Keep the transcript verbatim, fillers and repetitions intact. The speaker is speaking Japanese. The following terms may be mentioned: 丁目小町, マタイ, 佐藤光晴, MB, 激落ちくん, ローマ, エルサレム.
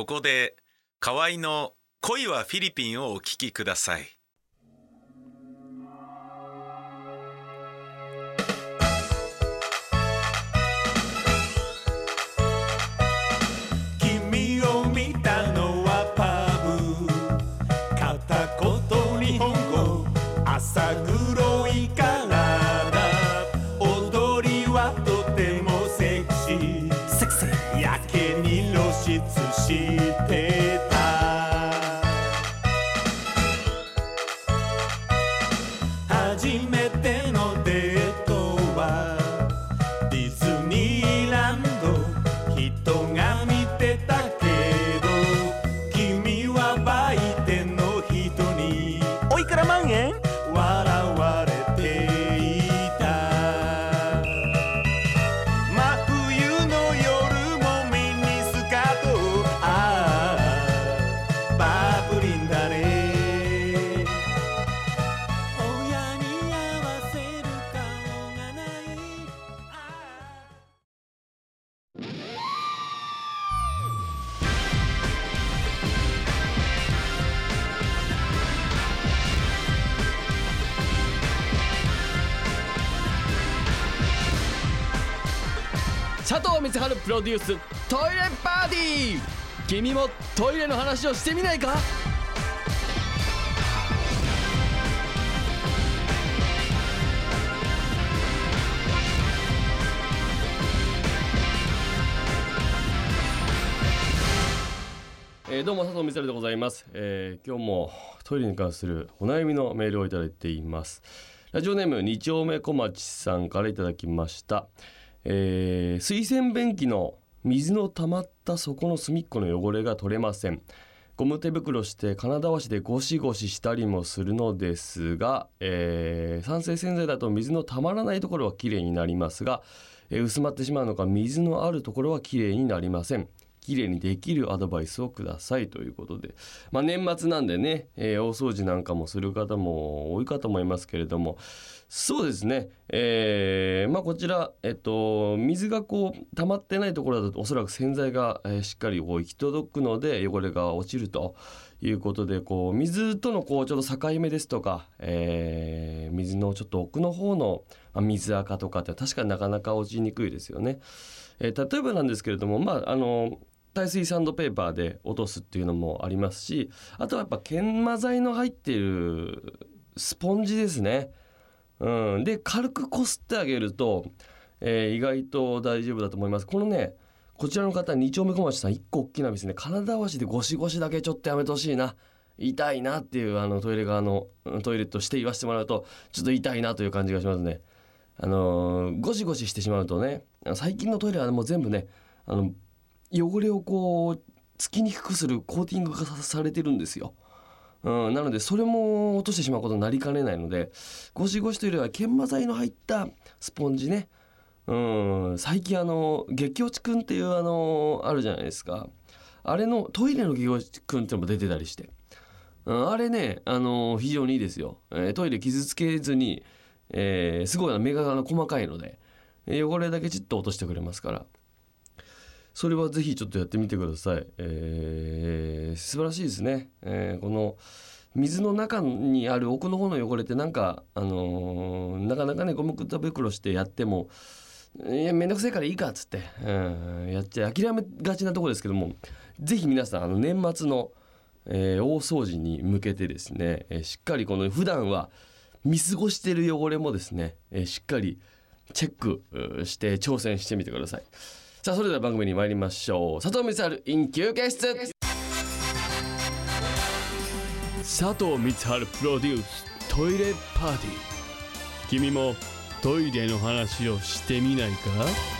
ここで河合の恋はフィリピンをお聞きください。君を見たのはパブ、片言日本語、朝黒いからしてた。初めてのデートはディズニーランド、人が見てたけど君は売店の人においくら万円笑われていた。真冬の夜もミニスカート、佐藤光晴プロデューストイレパーティー、君もトイレの話をしてみないか。えー、どうも佐藤光晴でございます、えー、今日もトイレに関するお悩みのメールをいただいています。ラジオネームに丁目小町さんからいただきました。えー、水洗便器の水の溜まった底の隅っこの汚れが取れません。ゴム手袋して金だわしでゴシゴシしたりもするのですが、えー、酸性洗剤だと水の溜まらないところはきれいになりますが、えー、薄まってしまうのか水のあるところはきれいになりません。きれいにできるアドバイスをくださいということで、まあ、年末なんでね、えー、大掃除なんかもする方も多いかと思いますけれども、そうですね、えーまあ、こちら、えっと、水がこう溜まってないところだとおそらく洗剤が、えー、しっかりこう行き届くので汚れが落ちるということで、こう水とのこうちょっと境目ですとか、えー、水のちょっと奥の方の水垢とかって確かになかなか落ちにくいですよね。えー、例えばなんですけれども、まああの耐水サンドペーパーで落とすっていうのもありますし、あとはやっぱ研磨剤の入っているスポンジですね、うん、で軽くこすってあげると、えー、意外と大丈夫だと思います。このね、こちらの方に丁目小町さん、いっこ大きなミスね、金だわしでゴシゴシだけちょっとやめてほしいな、痛いなっていう、あのトイレ側のトイレとして言わせてもらうとちょっと痛いなという感じがしますね。あのー、ゴシゴシしてしまうとね、最近のトイレはもう全部ね、あの汚れをこうつきにくくするコーティングがされてるんですよ、うん、なのでそれも落としてしまうことになりかねないので、ゴシゴシというよりは研磨剤の入ったスポンジね、うん、最近あの激落ちくんっていうあのあるじゃないですか、あれのトイレの激落ちくんってのも出てたりして、うん、あれね、あの非常にいいですよ、えー、トイレ傷つけずに、えー、すごい目が細かいので汚れだけちょっと落としてくれますから、それはぜひちょっとやってみてください。えー、素晴らしいですね、えー、この水の中にある奥の方の汚れってなんか、あのー、なかなかね、ゴム手袋してやってもいやめんどくせえからいいかっつって、うん、やっちゃ諦めがちなところですけども、ぜひ皆さんあの年末の、えー、大掃除に向けてですね、えー、しっかりこの普段は見過ごしている汚れもですね、えー、しっかりチェックして挑戦してみてください。さあ、それでは番組に参りましょう。佐藤光晴 in 休憩室。佐藤光晴プロデューストイレパーティー、君もトイレの話をしてみないか。